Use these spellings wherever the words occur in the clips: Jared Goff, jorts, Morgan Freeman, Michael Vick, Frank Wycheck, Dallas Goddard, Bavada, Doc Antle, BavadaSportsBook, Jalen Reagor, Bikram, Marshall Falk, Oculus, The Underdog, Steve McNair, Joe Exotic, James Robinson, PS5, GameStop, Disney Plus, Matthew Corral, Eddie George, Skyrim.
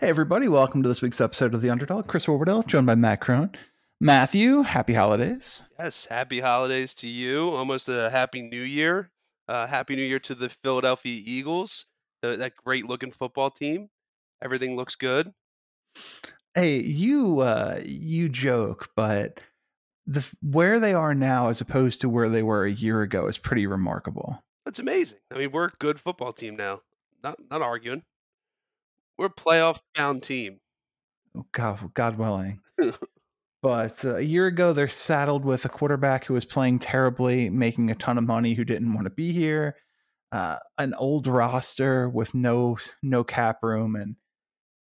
Hey everybody, welcome to this week's episode of The Underdog. Chris Horwedel, joined by Matt Crone. Matthew, happy holidays. Yes, happy holidays to you. Almost a happy new year. Happy new year to the Philadelphia Eagles, that great looking football team. Everything looks good. Hey, you joke, but where they are now as opposed to where they were a year ago is pretty remarkable. That's amazing. I mean, we're a good football team now. Not arguing. We're a playoff-bound team. Oh, God willing. But a year ago, they're saddled with a quarterback who was playing terribly, making a ton of money, who didn't want to be here, an old roster with no cap room. And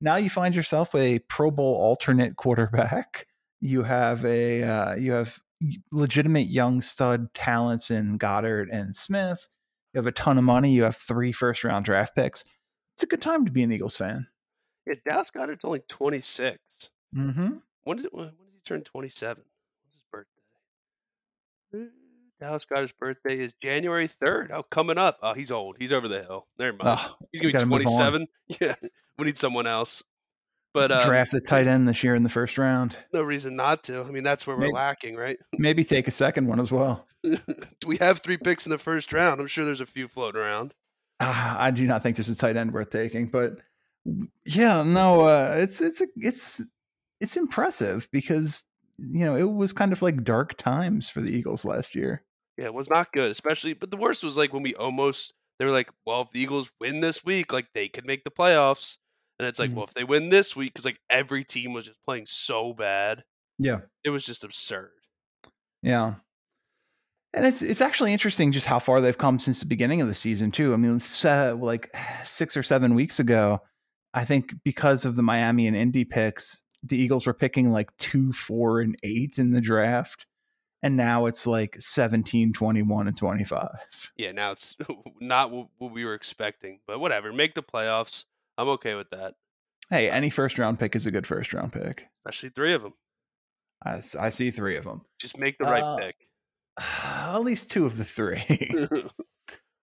now you find yourself a Pro Bowl alternate quarterback. You have you have legitimate young stud talents in Goddard and Smith. You have a ton of money. You have 3 first-round draft picks. It's a good time to be an Eagles fan. Yeah, Dallas Goddard's only 26. Mm-hmm. When did he turn 27? What's his birthday? Dallas Goddard's birthday is January 3rd. Oh, coming up. Oh, he's old. He's over the hill. Never mind. He's going to be 27. Yeah, we need someone else. But draft a tight end this year in the first round. No reason not to. I mean, that's where we're lacking, right? Maybe take a second one as well. We have 3 picks in the first round. I'm sure there's a few floating around. I do not think there's a tight end worth taking, but yeah, no, it's impressive because, you know, it was kind of like dark times for the Eagles last year. Yeah, it was not good, especially, but the worst was like when they were like, well, if the Eagles win this week, like they could make the playoffs. And it's like, well, if they win this week, because like every team was just playing so bad. Yeah. It was just absurd. Yeah. And it's actually interesting just how far they've come since the beginning of the season, too. I mean, it's, like 6 or 7 weeks ago, I think because of the Miami and Indy picks, the Eagles were picking like 2, 4, and 8 in the draft. And now it's like 17, 21, and 25. Yeah, now it's not what we were expecting, but whatever. Make the playoffs. I'm okay with that. Hey, any first-round pick is a good first-round pick. Especially 3 of them. I see 3 of them. Just make the right pick. At least 2 of the 3.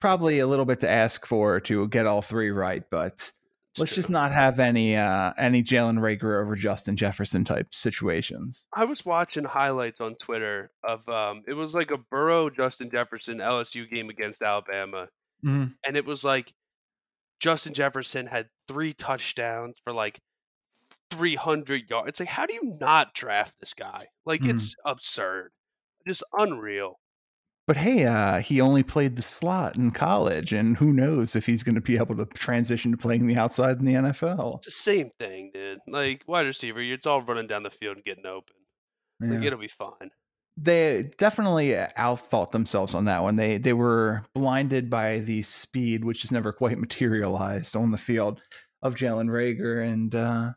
Probably a little bit to ask for to get all 3 right, but let's just not have any Jalen Reagor over Justin Jefferson type situations. I was watching highlights on Twitter of it was like a Burrow Justin Jefferson LSU game against Alabama, and it was like Justin Jefferson had 3 touchdowns for like 300 yards. It's like, how do you not draft this guy? Like it's absurd. Just unreal. But hey, he only played the slot in college, and who knows if he's going to be able to transition to playing the outside in the NFL. It's the same thing, dude. Like wide receiver, it's all running down the field and getting open. Yeah. Like, it'll be fine. They definitely outthought themselves on that one. They were blinded by the speed, which is never quite materialized on the field, of Jalen Reagor. And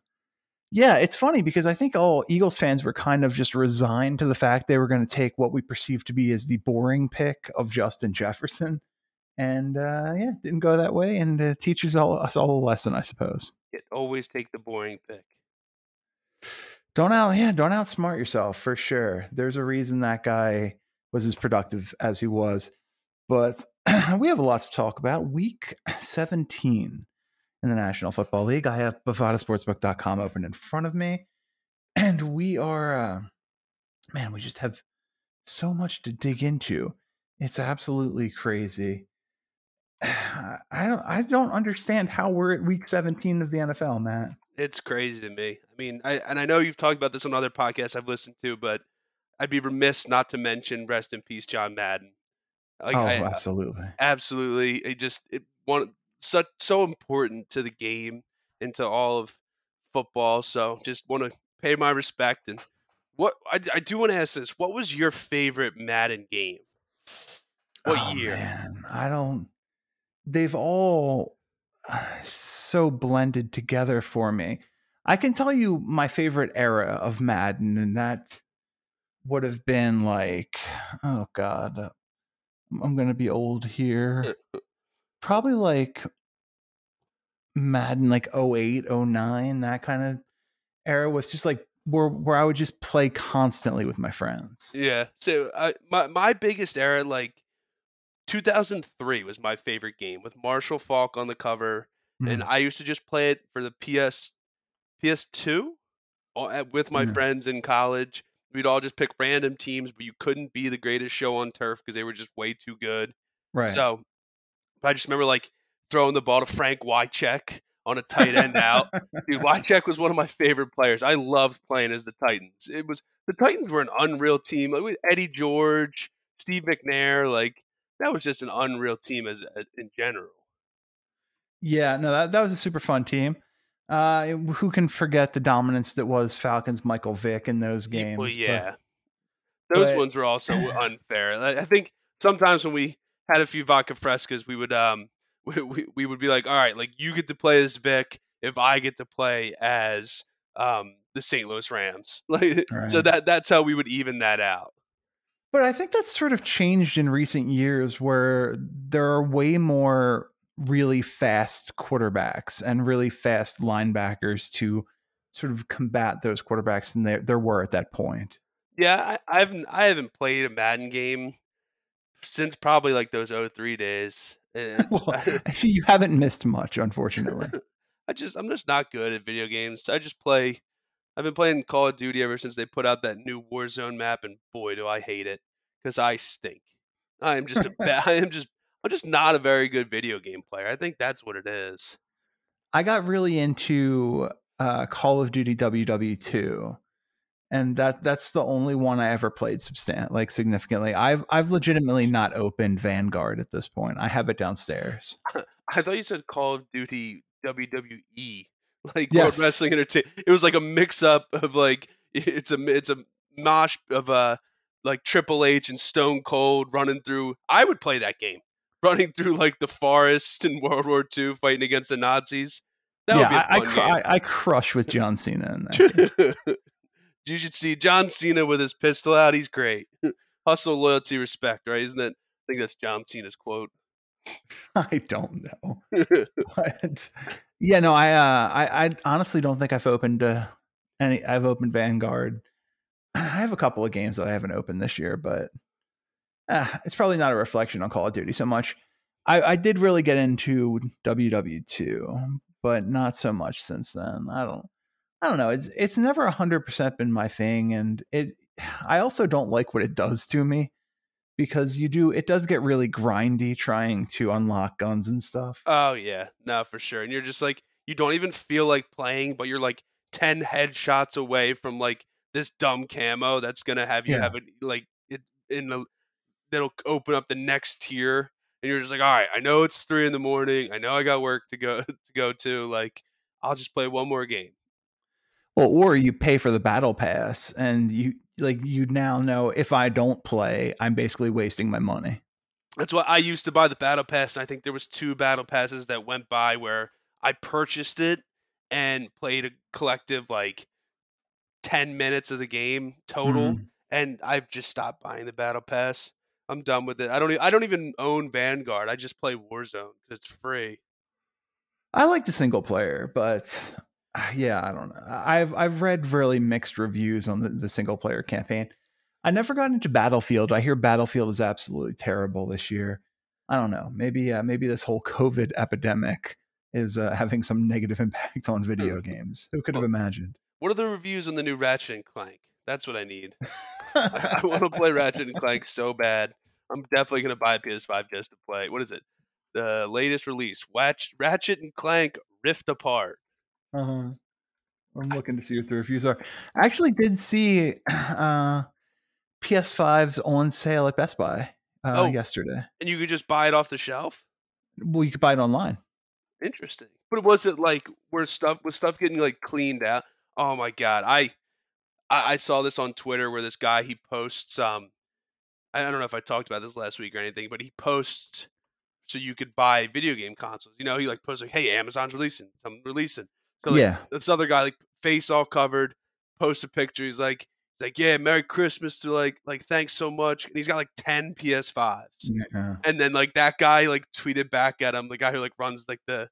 yeah, it's funny because I think all Eagles fans were kind of just resigned to the fact they were going to take what we perceived to be as the boring pick of Justin Jefferson. And yeah, didn't go that way. And it teaches us all a lesson, I suppose. It always take the boring pick. Don't outsmart yourself for sure. There's a reason that guy was as productive as he was. But we have a lot to talk about. Week 17. In the National Football League. I have BavadaSportsBook.com open in front of me. And we are, we just have so much to dig into. It's absolutely crazy. I don't understand how we're at week 17 of the NFL, Matt. It's crazy to me. I mean, I know you've talked about this on other podcasts I've listened to, but I'd be remiss not to mention rest in peace, John Madden. Like, absolutely. Absolutely. So important to the game and to all of football. So just want to pay my respect. And what I do want to ask this, what was your favorite Madden game? What year? Man, they've all so blended together for me. I can tell you my favorite era of Madden, and that would have been like, oh God, I'm going to be old here. Probably like Madden, like 08, 09, that kind of era was just like where I would just play constantly with my friends. Yeah. So my biggest era, like 2003 was my favorite game with Marshall Falk on the cover. Mm-hmm. And I used to just play it for the PS2 with my friends in college. We'd all just pick random teams, but you couldn't be the greatest show on turf because they were just way too good. Right. So I just remember like throwing the ball to Frank Wycheck on a tight end out. Dude, Wycheck was one of my favorite players. I loved playing as the Titans. The Titans were an unreal team. Like, with Eddie George, Steve McNair, like that was just an unreal team in general. Yeah, no, that was a super fun team. Who can forget the dominance that was Falcons Michael Vick in those games? Well, yeah. Those ones were also unfair. I think sometimes when we had a few vodka frescas, we would we would be like, all right, like you get to play as Vick if I get to play as the St. Louis Rams. Like right. So that's how we would even that out. But I think that's sort of changed in recent years where there are way more really fast quarterbacks and really fast linebackers to sort of combat those quarterbacks, and there were at that point. Yeah, I haven't played a Madden game since probably like those 03 days. Well, you haven't missed much, unfortunately. I'm just not good at video games. I've been playing Call of Duty ever since they put out that new Warzone map, and boy do I hate it because I stink. I'm just not a very good video game player. I think that's what it is. I got really into Call of Duty WW2, and that's the only one I ever played significantly. I've legitimately not opened Vanguard at this point. I have it downstairs. I thought you said Call of Duty WWE, like yes. World Wrestling Entertainment. It was like a mix up of like it's a mosh of like Triple H and Stone Cold running through. I would play that game. Running through like the forest in World War II, fighting against the Nazis. I crush with John Cena in that game. You should see John Cena with his pistol out. He's great. Hustle, loyalty, respect. Right? Isn't that? I think that's John Cena's quote. I don't know. But yeah, no. I honestly don't think I've opened any. I've opened Vanguard. I have a couple of games that I haven't opened this year, but. It's probably not a reflection on Call of Duty so much. I did really get into WW2, but not so much since then. I don't know. It's never 100% been my thing, and I also don't like what it does to me because it does get really grindy trying to unlock guns and stuff. Oh yeah, no, for sure. And you're just like, you don't even feel like playing, but you're like 10 headshots away from like this dumb camo that's gonna have you have it like it in the. That'll open up the next tier, and you're just like, all right, I know it's 3 a.m. I know I got work to go to. Like, I'll just play one more game. Well, or you pay for the battle pass, and you now know if I don't play, I'm basically wasting my money. That's why I used to buy the battle pass. And I think there was 2 battle passes that went by where I purchased it and played a collective like 10 minutes of the game total, and I've just stopped buying the battle pass. I'm done with it. I don't even own Vanguard. I just play Warzone because it's free. I like the single player, but yeah, I don't know. I've read really mixed reviews on the single player campaign. I never got into Battlefield. I hear Battlefield is absolutely terrible this year. I don't know. Maybe this whole COVID epidemic is having some negative impact on video games. Who could have imagined? What are the reviews on the new Ratchet and Clank? That's what I need. I want to play Ratchet and Clank so bad. I'm definitely going to buy a PS5 just to play. What is it? The latest release, Ratchet and Clank Rift Apart. Uh-huh. I'm looking to see what the reviews are. I actually did see PS5s on sale at Best Buy yesterday. And you could just buy it off the shelf? Well, you could buy it online. Interesting. But was it like where stuff getting like cleaned out? Oh my God. I saw this on Twitter where this guy, he posts, I don't know if I talked about this last week or anything, but he posts so you could buy video game consoles. You know, he like posts like, hey, Amazon's releasing. I'm releasing. So like, this other guy like face all covered, post a picture. He's like, yeah, Merry Christmas to like, thanks so much. And he's got like 10 PS5s. Yeah. And then like that guy like tweeted back at him, the guy who like runs like the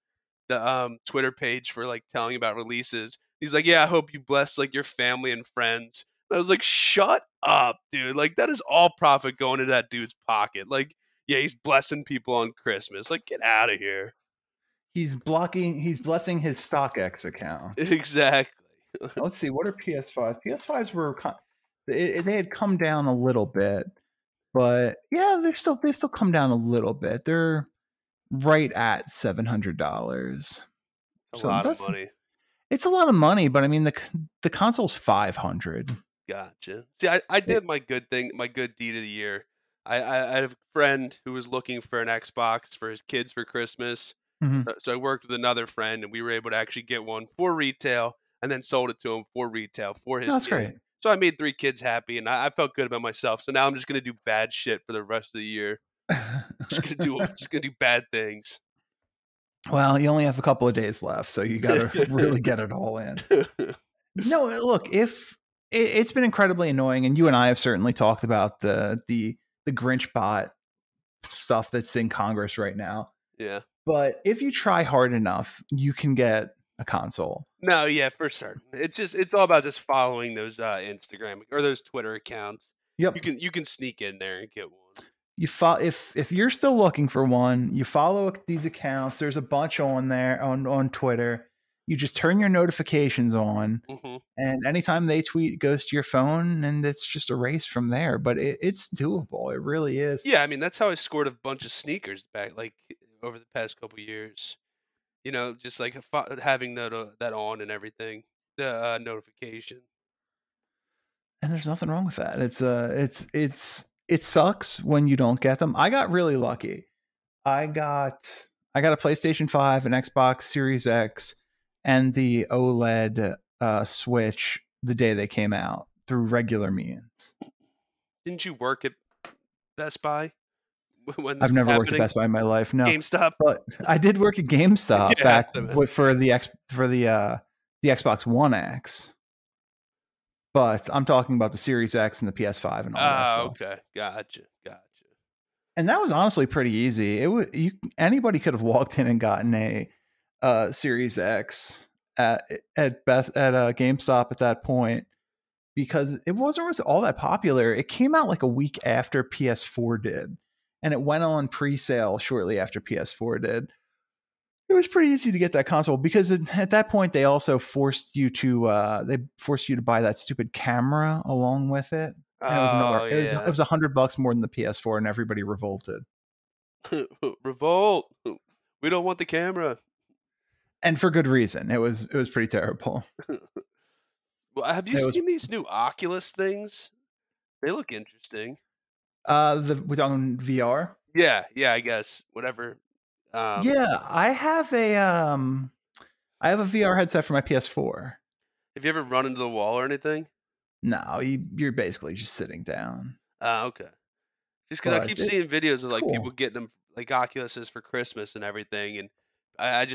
Twitter page for like telling about releases. He's like, yeah, I hope you bless like your family and friends. And I was like, shut up, dude. Like that is all profit going into that dude's pocket. Like, yeah, he's blessing people on Christmas. Like, get out of here. He's blessing his StockX account. Exactly. Let's see. What are PS5s? PS5s were they had come down a little bit, but yeah, they still come down a little bit. They're right at $700. A lot of money. It's a lot of money, but I mean the console's $500. Gotcha. See, I did my good thing, my good deed of the year. I had a friend who was looking for an Xbox for his kids for Christmas. Mm-hmm. So I worked with another friend, and we were able to actually get one for retail, and then sold it to him for retail for his. That's kid. Great. So I made three kids happy, and I felt good about myself. So now I'm just gonna do bad shit for the rest of the year. just gonna do bad things. Well, you only have a couple of days left, so you gotta really get it all in. No, look, if it's been incredibly annoying, and you and I have certainly talked about the Grinch bot stuff that's in Congress right now. Yeah. But if you try hard enough, you can get a console. No, yeah, for certain. It's all about just following those Instagram or those Twitter accounts. Yep. You can sneak in there and get one. If you're still looking for one, you follow these accounts. There's a bunch on there on Twitter. You just turn your notifications on, mm-hmm. and anytime they tweet, it goes to your phone, and it's just a race from there. But it's doable. It really is. Yeah, I mean that's how I scored a bunch of sneakers back over the past couple years, you know, just like having that on and everything, the notification. And there's nothing wrong with that. It sucks when you don't get them. I got really lucky. I got a PlayStation 5, an Xbox Series X, and the OLED Switch the day they came out through regular means. Didn't you work at Best Buy? I've never worked at Best Buy in my life. No, GameStop. But I did work at GameStop back for the Xbox One X. But I'm talking about the Series X and the PS5 and all that stuff. Okay, gotcha. And that was honestly pretty easy. It was anybody could have walked in and gotten a Series X at GameStop at that point. Because it wasn't all that popular. It came out like a week after PS4 did. And it went on pre-sale shortly after PS4 did. It was pretty easy to get that console because at that point they also forced you to buy that stupid camera along with it. And it was $100 more than the PS4, and everybody revolted. Revolt! We don't want the camera, and for good reason. It was pretty terrible. Well, have you seen these new Oculus things? They look interesting. We're talking VR? Yeah, I guess. Whatever. Yeah, I have a VR headset for my PS4. Have you ever run into the wall or anything? No, you're basically just sitting down. Okay. Just because I keep seeing videos of like cool. people getting them like Oculuses for Christmas and everything, and I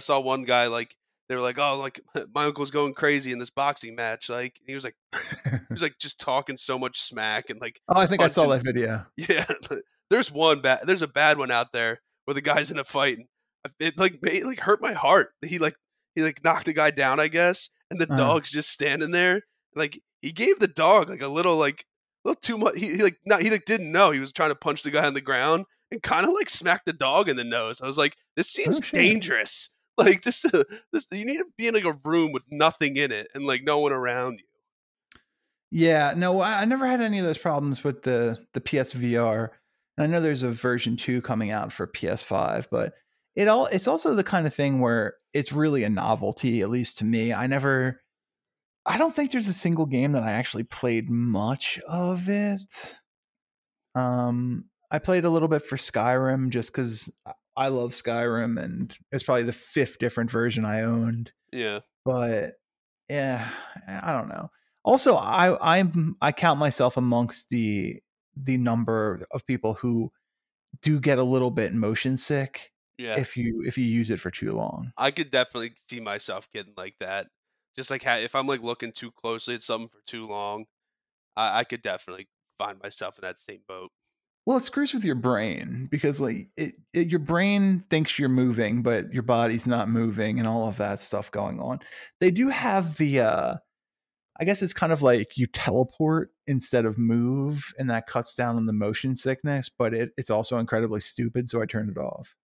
saw one guy like they were like, oh, like my uncle's going crazy in this boxing match. Like he was like just talking so much smack and like. Oh, I think I saw that video. Yeah, there's a bad one out there where the guy's in a fight. And it made hurt my heart. He knocked the guy down, I guess, and the dog's just standing there. Like he gave the dog a little too much. He didn't know he was trying to punch the guy on the ground and kind of like smacked the dog in the nose. I was like, this seems dangerous. Like this, you need to be in like a room with nothing in it and like no one around you. Yeah, no, I never had any of those problems with the PSVR, and I know there's a version 2 coming out for PS5, but it's also the kind of thing where it's really a novelty, at least to me. I don't think there's a single game that I actually played much of it. I played a little bit for Skyrim just because I love Skyrim, and it's probably the 5th different version I owned. Yeah. But yeah, I don't know. Also, I count myself amongst the number of people who do get a little bit motion sick. Yeah. If you use it for too long. I could definitely see myself getting like that. Just like if I'm like looking too closely at something for too long, I could definitely find myself in that same boat. Well, it screws with your brain because like your brain thinks you're moving, but your body's not moving and all of that stuff going on. They do have the, I guess it's kind of like you teleport instead of move, and that cuts down on the motion sickness, but it's also incredibly stupid, so I turned it off.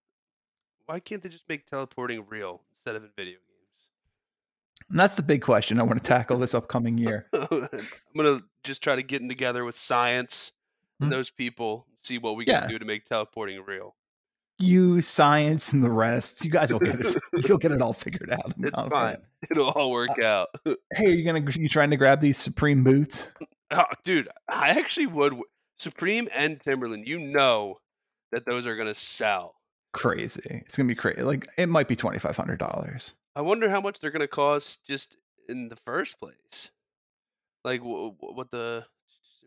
Why can't they just make teleporting real instead of in video games? And that's the big question I want to tackle this upcoming year. I'm going to just try to get in together with science and those people and see what we can do to make teleporting real. You, science, and the rest. You guys will get it. You'll get it all figured out. It's fine. It'll all work out. Hey, you trying to grab these Supreme boots? Oh, dude, I actually would. Supreme and Timberland. You know that those are going to sell. Crazy. It's going to be crazy. Like, it might be $2,500. I wonder how much they're going to cost just in the first place. Like, what the...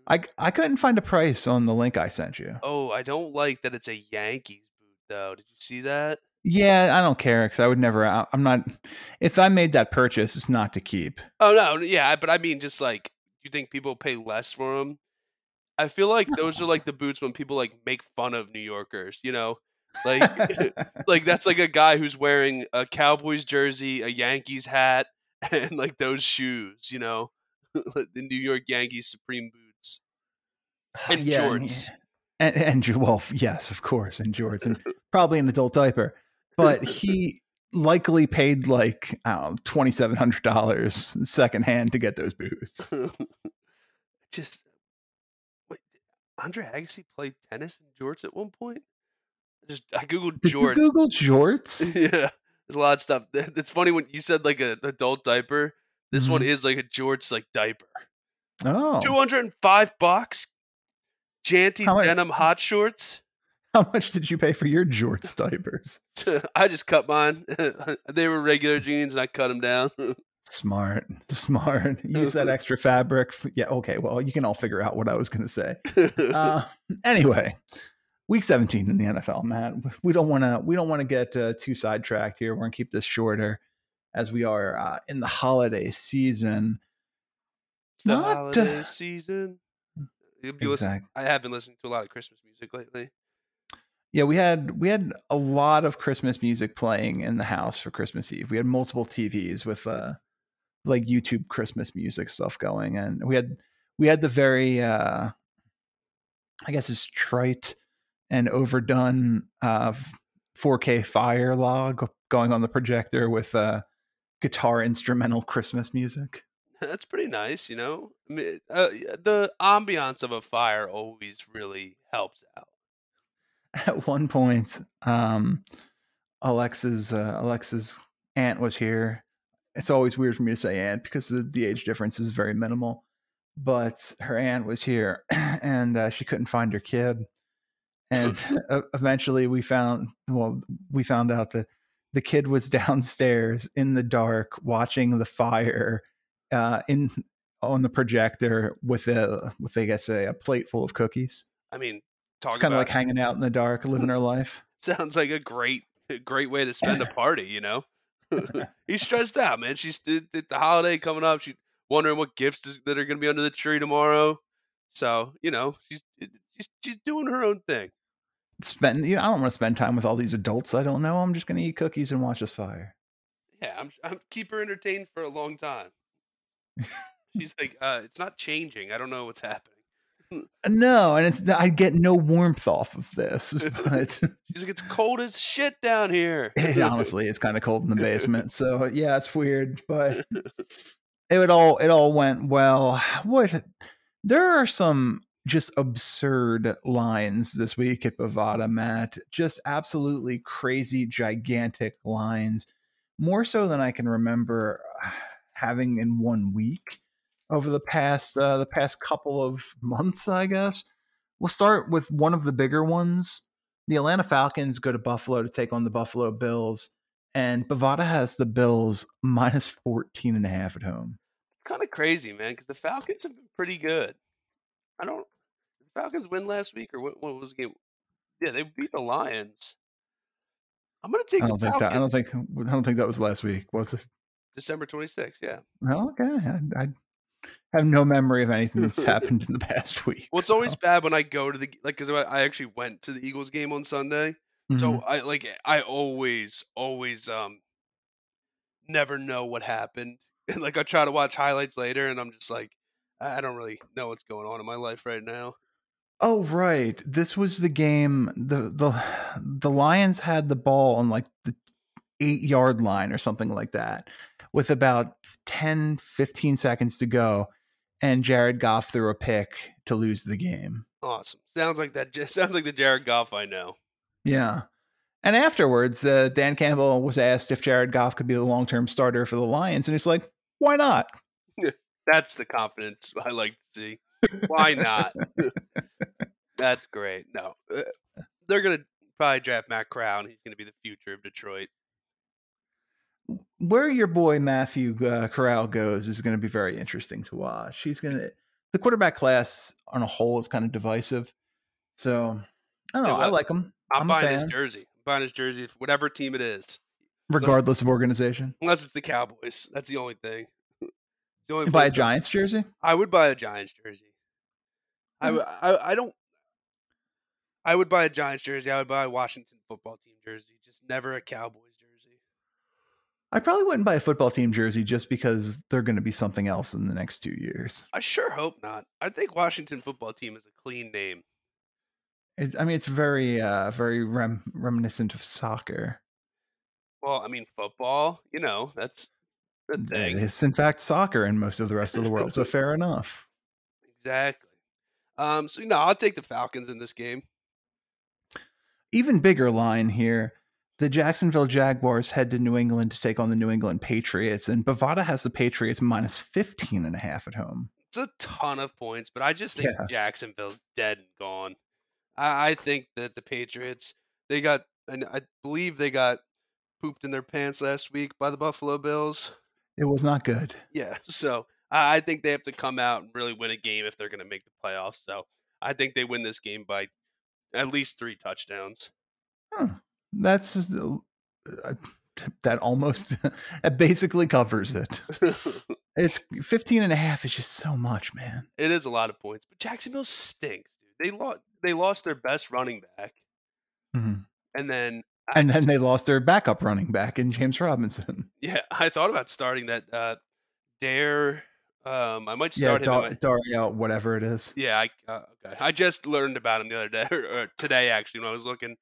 I couldn't find a price on the link I sent you. Oh, I don't like that it's a Yankees boot, though. Did you see that? Yeah, I don't care, because I would never... I'm not... If I made that purchase, it's not to keep. Oh, no. Yeah, but I mean, just like, you think people pay less for them? I feel like those are like the boots when people like make fun of New Yorkers, you know? Like that's like a guy who's wearing a Cowboys jersey, a Yankees hat, and like those shoes, you know, the New York Yankees Supreme boots and jorts, and well, yes, of course, and jorts, and probably an adult diaper. But he likely paid like $2,700 secondhand to get those boots. Just wait, Andre Agassi played tennis in jorts at one point. I googled jorts. Did you google jorts? Yeah, there's a lot of stuff. It's funny when you said like an adult diaper. This one is like a jorts like diaper. Oh, $205. Janty denim hot shorts. How much did you pay for your jorts diapers? I just cut mine. They were regular jeans, and I cut them down. Smart. Use that extra fabric. Yeah. Okay. Well, you can all figure out what I was going to say. Anyway. Week 17 in the NFL, Matt. We don't want to get too sidetracked here. We're gonna keep this shorter, as we are in the holiday season. It's the holiday season. Exactly. I have been listening to a lot of Christmas music lately. Yeah, we had a lot of Christmas music playing in the house for Christmas Eve. We had multiple TVs with like YouTube Christmas music stuff going, and we had the very I guess it's trite and overdone 4K fire log going on the projector with guitar instrumental Christmas music. That's pretty nice, you know. I mean, the ambiance of a fire always really helps out. At one point, Alexa's aunt was here. It's always weird for me to say aunt because the age difference is very minimal. But her aunt was here, and she couldn't find her kid. And eventually we found out that the kid was downstairs in the dark watching the fire on the projector with I guess a plate full of cookies. I mean, it's kind of like hanging out in the dark, living her life. Sounds like a great way to spend a party, you know? He's stressed out, man. She's the holiday coming up. She's wondering what gifts that are going to be under the tree tomorrow. So, you know, she's doing her own thing. I don't want to spend time with all these adults I don't know. I'm just going to eat cookies and watch this fire. Yeah, I'm keep her entertained for a long time. She's like, it's not changing. I don't know what's happening. No, and I get no warmth off of this. But she's like, it's cold as shit down here. Honestly, it's kind of cold in the basement. So yeah, it's weird, but it all went well. There are some just absurd lines this week at Bavada, Matt. Just absolutely crazy, gigantic lines. More so than I can remember having in one week over the past couple of months, I guess. We'll start with one of the bigger ones. The Atlanta Falcons go to Buffalo to take on the Buffalo Bills, and Bavada has the Bills minus 14.5 at home. It's kind of crazy, man, because the Falcons have been pretty good. Did the Falcons win last week, or what was the game? Yeah, they beat the Lions. I'm gonna take the Falcons. I don't think that was last week, was it? December 26th, yeah. Well, okay. I have no memory of anything that's happened in the past week. Well, it's always bad when I go to the – like, because I actually went to the Eagles game on Sunday. Mm-hmm. So, I always never know what happened. And, like, I try to watch highlights later, and I'm just like, I don't really know what's going on in my life right now. Oh, right. This was the game. The Lions had the ball on, like, the 8-yard line or something like that, with about 10, 15 seconds to go, and Jared Goff threw a pick to lose the game. Awesome. Sounds like that. Sounds like the Jared Goff I know. Yeah. And afterwards, Dan Campbell was asked if Jared Goff could be the long-term starter for the Lions, and he's like, why not? That's the confidence I like to see. Why not? That's great. No. They're going to probably draft Matt Crone. He's going to be the future of Detroit. Where your boy Matthew Corral goes is going to be very interesting to watch. The quarterback class on a whole is kind of divisive. So I don't know. I like him. I'm buying his jersey. I'm buying his jersey, whatever team it is, regardless of organization. Unless it's the Cowboys, that's the only thing. You buy a Giants jersey? I would buy a Giants jersey. I would buy a Giants jersey. I would buy a Washington football team jersey. Just never a Cowboys jersey. I probably wouldn't buy a football team jersey just because they're going to be something else in the next 2 years. I sure hope not. I think Washington football team is a clean name. It's very, very reminiscent of soccer. Well, I mean, football, that's the thing. It's, in fact, soccer in most of the rest of the world. So fair enough. Exactly. So, I'll take the Falcons in this game. Even bigger line here. The Jacksonville Jaguars head to New England to take on the New England Patriots, and Bavada has the Patriots minus 15.5 at home. It's a ton of points, but I just think Jacksonville's dead and gone. I think that the Patriots, I believe they got pooped in their pants last week by the Buffalo Bills. It was not good. Yeah, so I think they have to come out and really win a game if they're going to make the playoffs. So I think they win this game by at least 3 touchdowns. Huh. That almost that basically covers it. It's 15.5 is just so much, man. It is a lot of points, but Jacksonville stinks, dude. They lost their best running back, mm-hmm. and then they lost their backup running back in James Robinson. Yeah, I thought about starting that Dare. I might start him. Dario, whatever it is. Yeah, okay. I just learned about him the other day or today actually when I was looking.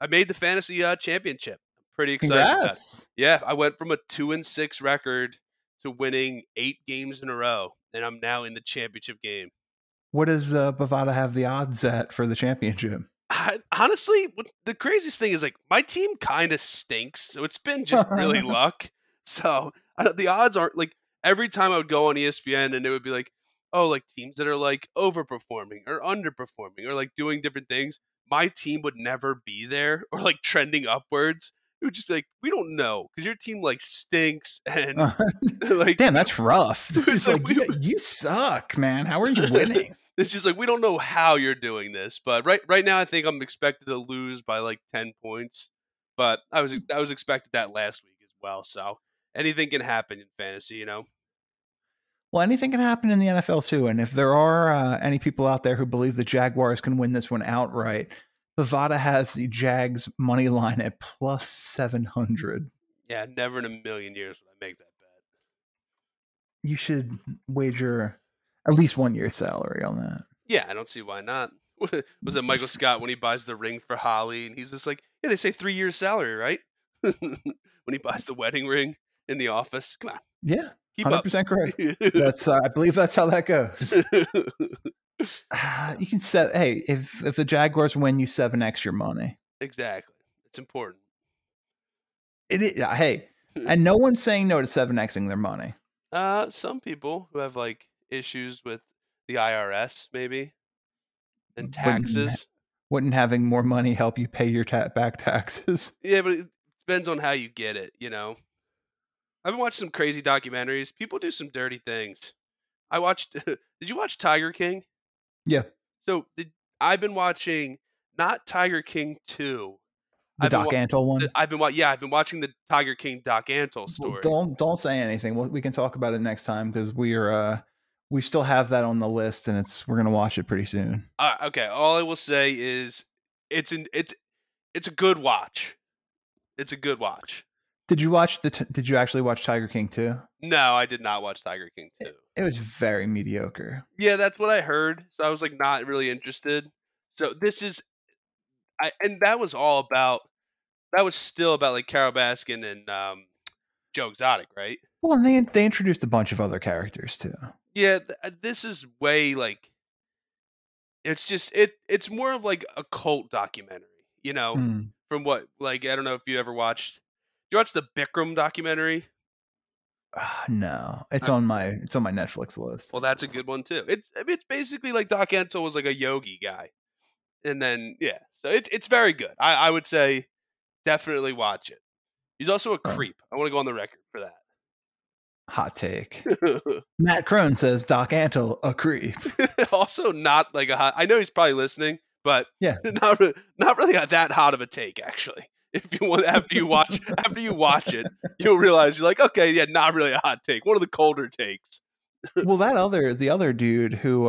I made the fantasy championship. I'm pretty excited. Congrats. Yeah, I went from a 2-6 record to winning 8 games in a row, and I'm now in the championship game. What does Bavada have the odds at for the championship? Honestly, the craziest thing is like my team kind of stinks, so it's been just really luck. So the odds aren't like every time I would go on ESPN and it would be like, oh, like teams that are like overperforming or underperforming or like doing different things. My team would never be there or like trending upwards. It would just be like, we don't know. Cause your team like stinks. And like, damn, that's rough. It's like, you suck, man. How are you winning? It's just like, we don't know how you're doing this, but right now I think I'm expected to lose by like 10 points, but I was expected that last week as well. So anything can happen in fantasy, Well, anything can happen in the NFL, too. And if there are any people out there who believe the Jaguars can win this one outright, Bavada has the Jags money line at plus 700. Yeah, never in a million years would I make that bet. You should wager at least 1 year's salary on that. Yeah, I don't see why not. Was it Michael Scott when he buys the ring for Holly? And he's just like, yeah, they say 3 years' salary, right? When he buys the wedding ring in the office. Come on. Yeah. 100% correct. That's I believe that's how that goes. You can set. Hey, if the Jaguars win, you 7x your money. Exactly. It's important. It is. Hey, and no one's saying no to 7xing their money. Some people who have like issues with the IRS maybe and taxes. Wouldn't having more money help you pay your back taxes? Yeah, but it depends on how you get it. I've been watching some crazy documentaries. People do some dirty things. I watched. Did you watch Tiger King? Yeah. So I've been watching not Tiger King 2, The Doc Antle one? I've been watching the Tiger King Doc Antle story. Well, don't say anything. We can talk about it next time because we still have that on the list, and we're gonna watch it pretty soon. Okay. All I will say is it's a good watch. It's a good watch. Did you watch Did you actually watch Tiger King 2? No, I did not watch Tiger King 2. It was very mediocre. Yeah, that's what I heard. So I was like not really interested. So this is, and that was all about. That was still about like Carol Baskin and Joe Exotic, right? Well, and they introduced a bunch of other characters too. Yeah, this is way like. It's just it's more of like a cult documentary, you know. From what I don't know if you ever watched. You watch the Bikram documentary? No, it's on my Netflix list. Well, that's a good one too. It's basically like Doc Antle was like a yogi guy, and then yeah, so it's very good. I would say definitely watch it. He's also a creep. I want to go on the record for that. Hot take. Matt Crone says Doc Antle a creep. Also not like a hot. I know he's probably listening, but yeah, not really that hot of a take actually. If you want, after you watch it, you'll realize you're like, okay, yeah, not really a hot take. One of the colder takes. Well, the other dude who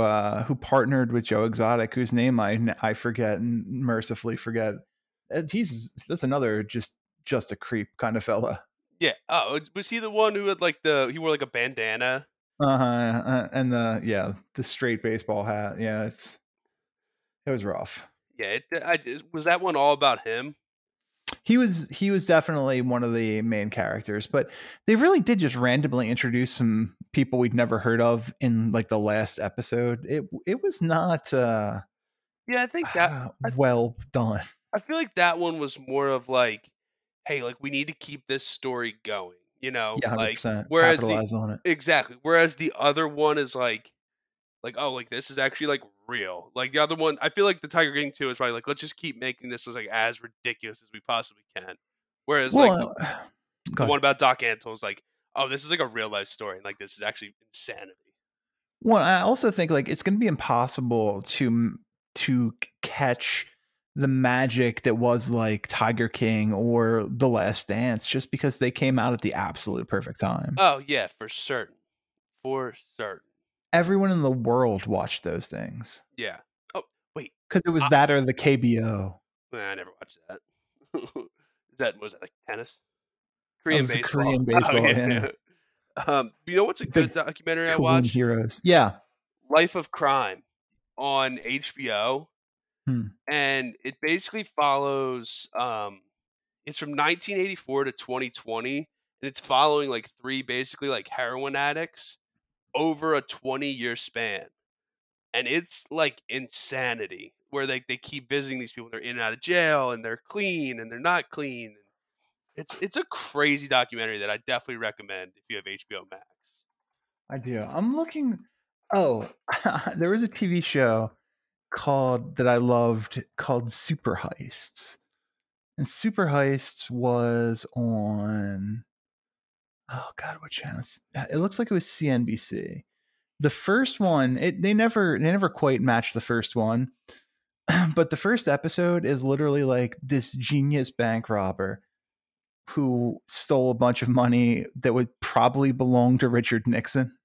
partnered with Joe Exotic, whose name I forget and mercifully forget. That's another just a creep kind of fella. Yeah. Oh, was he the one who had he wore like a bandana? And the straight baseball hat. Yeah, it was rough. Yeah. Was that one all about him? He was definitely one of the main characters, but they really did just randomly introduce some people we'd never heard of in like the last episode. It was not I think that well done. I feel like that one was more of like, hey, like we need to keep this story going, you know? Yeah, 100%. Like whereas capitalize on it. Exactly. Whereas the other one is like oh, like this is actually like real. Like the other one, I feel like the Tiger King 2 is probably like, let's just keep making this as ridiculous as we possibly can. Whereas the one about Doc Antle is like, oh, this is like a real life story, and like this is actually insanity. Well, I also think like it's going to be impossible to catch the magic that was like Tiger King or The Last Dance, just because they came out at the absolute perfect time. Oh yeah, for certain. Everyone in the world watched those things. Yeah. Oh, wait. Because it was that or the KBO. I never watched that. Was that like tennis? Korean baseball. Oh, yeah. You know what's a good documentary I watched? Heroes. Yeah. Life of Crime on HBO. And it basically follows. It's from 1984 to 2020, and it's following like three basically like heroin addicts over a 20-year span, and it's like insanity where they keep visiting these people. They're in and out of jail, and they're clean and they're not clean. It's a crazy documentary that I definitely recommend if you have HBO Max. I do. I'm looking. Oh, there was a TV show I loved called Super Heists, and Super Heists was on. Oh God, what channel? It looks like it was CNBC. The first one, they never quite matched the first one, but the first episode is literally like this genius bank robber who stole a bunch of money that would probably belong to Richard Nixon.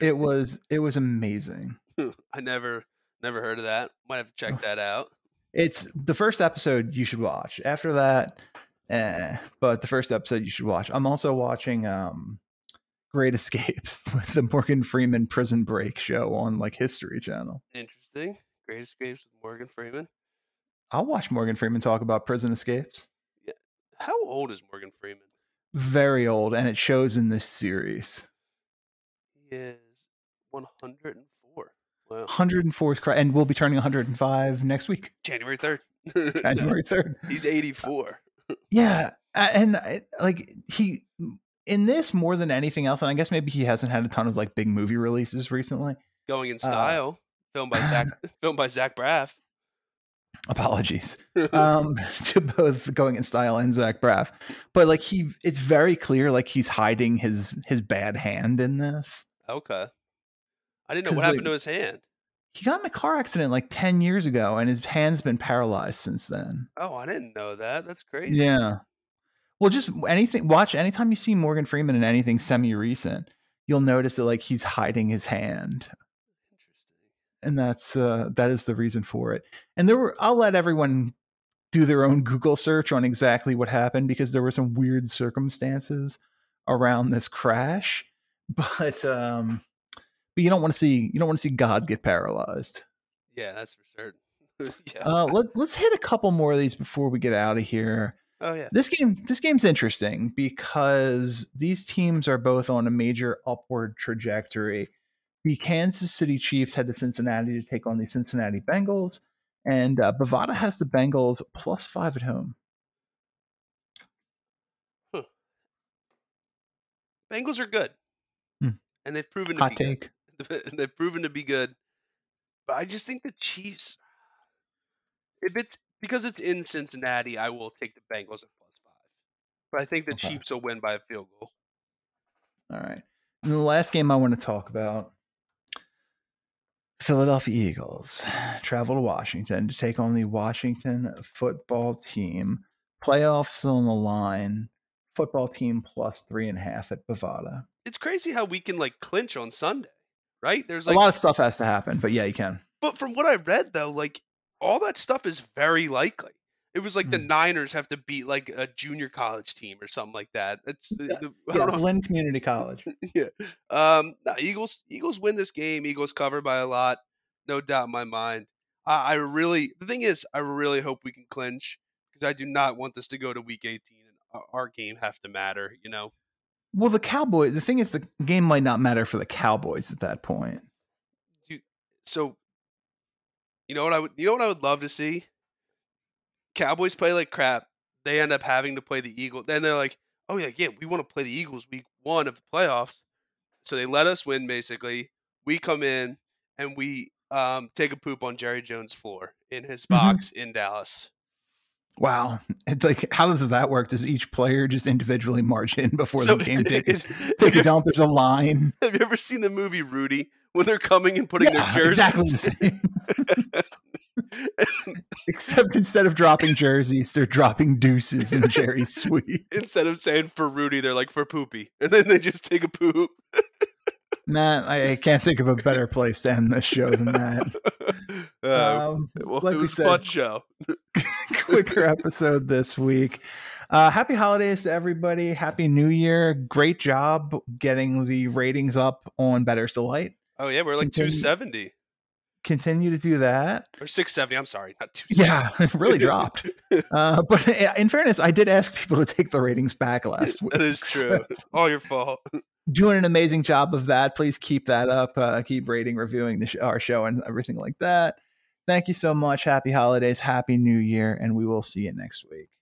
It was amazing. I never heard of that. Might have to check that out. It's the first episode you should watch. After that. But the first episode you should watch. I'm also watching Great Escapes with the Morgan Freeman Prison Break show on like History Channel. Interesting. Great Escapes with Morgan Freeman. I'll watch Morgan Freeman talk about prison escapes. Yeah. How old is Morgan Freeman? Very old, and it shows in this series. He is 104. Wow. 104th, and we'll be turning 105 next week. January 3rd. January 3rd. He's 84. Yeah, and like he in this more than anything else, and I guess maybe he hasn't had a ton of like big movie releases recently. Going in Style, filmed by Zach Braff. Apologies to both Going in Style and Zach Braff, but like it's very clear like he's hiding his bad hand in this. Okay, I didn't know what happened to his hand. He got in a car accident like 10 years ago, and his hand's been paralyzed since then. Oh, I didn't know that. That's crazy. Yeah. Well, just anything. Watch anytime you see Morgan Freeman in anything semi-recent, you'll notice that like he's hiding his hand. Interesting. And that's that is the reason for it. And there were. I'll let everyone do their own Google search on exactly what happened, because there were some weird circumstances around this crash, but you don't want to see God get paralyzed. Yeah, that's for certain. Yeah. Let's hit a couple more of these before we get out of here. Oh yeah, this game's interesting because these teams are both on a major upward trajectory. The Kansas City Chiefs head to Cincinnati to take on the Cincinnati Bengals. And Bavada has the Bengals +5 at home. Huh. Bengals are good, and they've proven to be good. They've proven to be good, but I just think the Chiefs. If it's because it's in Cincinnati, I will take the Bengals at +5. But I think the Chiefs will win by a field goal. All right, and the last game I want to talk about. Philadelphia Eagles travel to Washington to take on the Washington football team. Playoffs on the line. Football team +3.5 at Bavada. It's crazy how we can like clinch on Sunday, right? There's like a lot of stuff has to happen, but yeah, you can. But from what I read though, like all that stuff is very likely. It was like the Niners have to beat like a junior college team or something like that. It's Blinn Community College. Yeah. No, Eagles win this game. Eagles cover by a lot. No doubt in my mind. I really hope we can clinch, because I do not want this to go to week 18 and our game have to matter, you know? Well, the thing is the game might not matter for the Cowboys at that point. So you know what I would love to see? Cowboys play like crap. They end up having to play the Eagles. Then they're like, oh, yeah, we want to play the Eagles week 1 of the playoffs. So they let us win, basically. We come in and we take a poop on Jerry Jones' floor in his box in Dallas. Wow. It's like, how does that work? Does each player just individually march in before the game take a dump? There's a line. Have you ever seen the movie Rudy, when they're coming and putting their jerseys? Exactly the same. Except instead of dropping jerseys, they're dropping deuces in Jerry's suite. Instead of saying for Rudy, they're like for Poopy. And then they just take a poop. Matt, I can't think of a better place to end this show than that. It was a fun show. Quicker episode this week. Happy holidays to everybody. Happy New Year. Great job getting the ratings up on Better's Delight. Oh, yeah. We're like 270. Continue to do that. Or 670. I'm sorry. Not 270. Yeah, it really dropped. But in fairness, I did ask people to take the ratings back last week. That is true. So, all your fault. Doing an amazing job of that. Please keep that up. Keep rating, reviewing our show and everything like that. Thank you so much. Happy holidays. Happy New Year. And we will see you next week.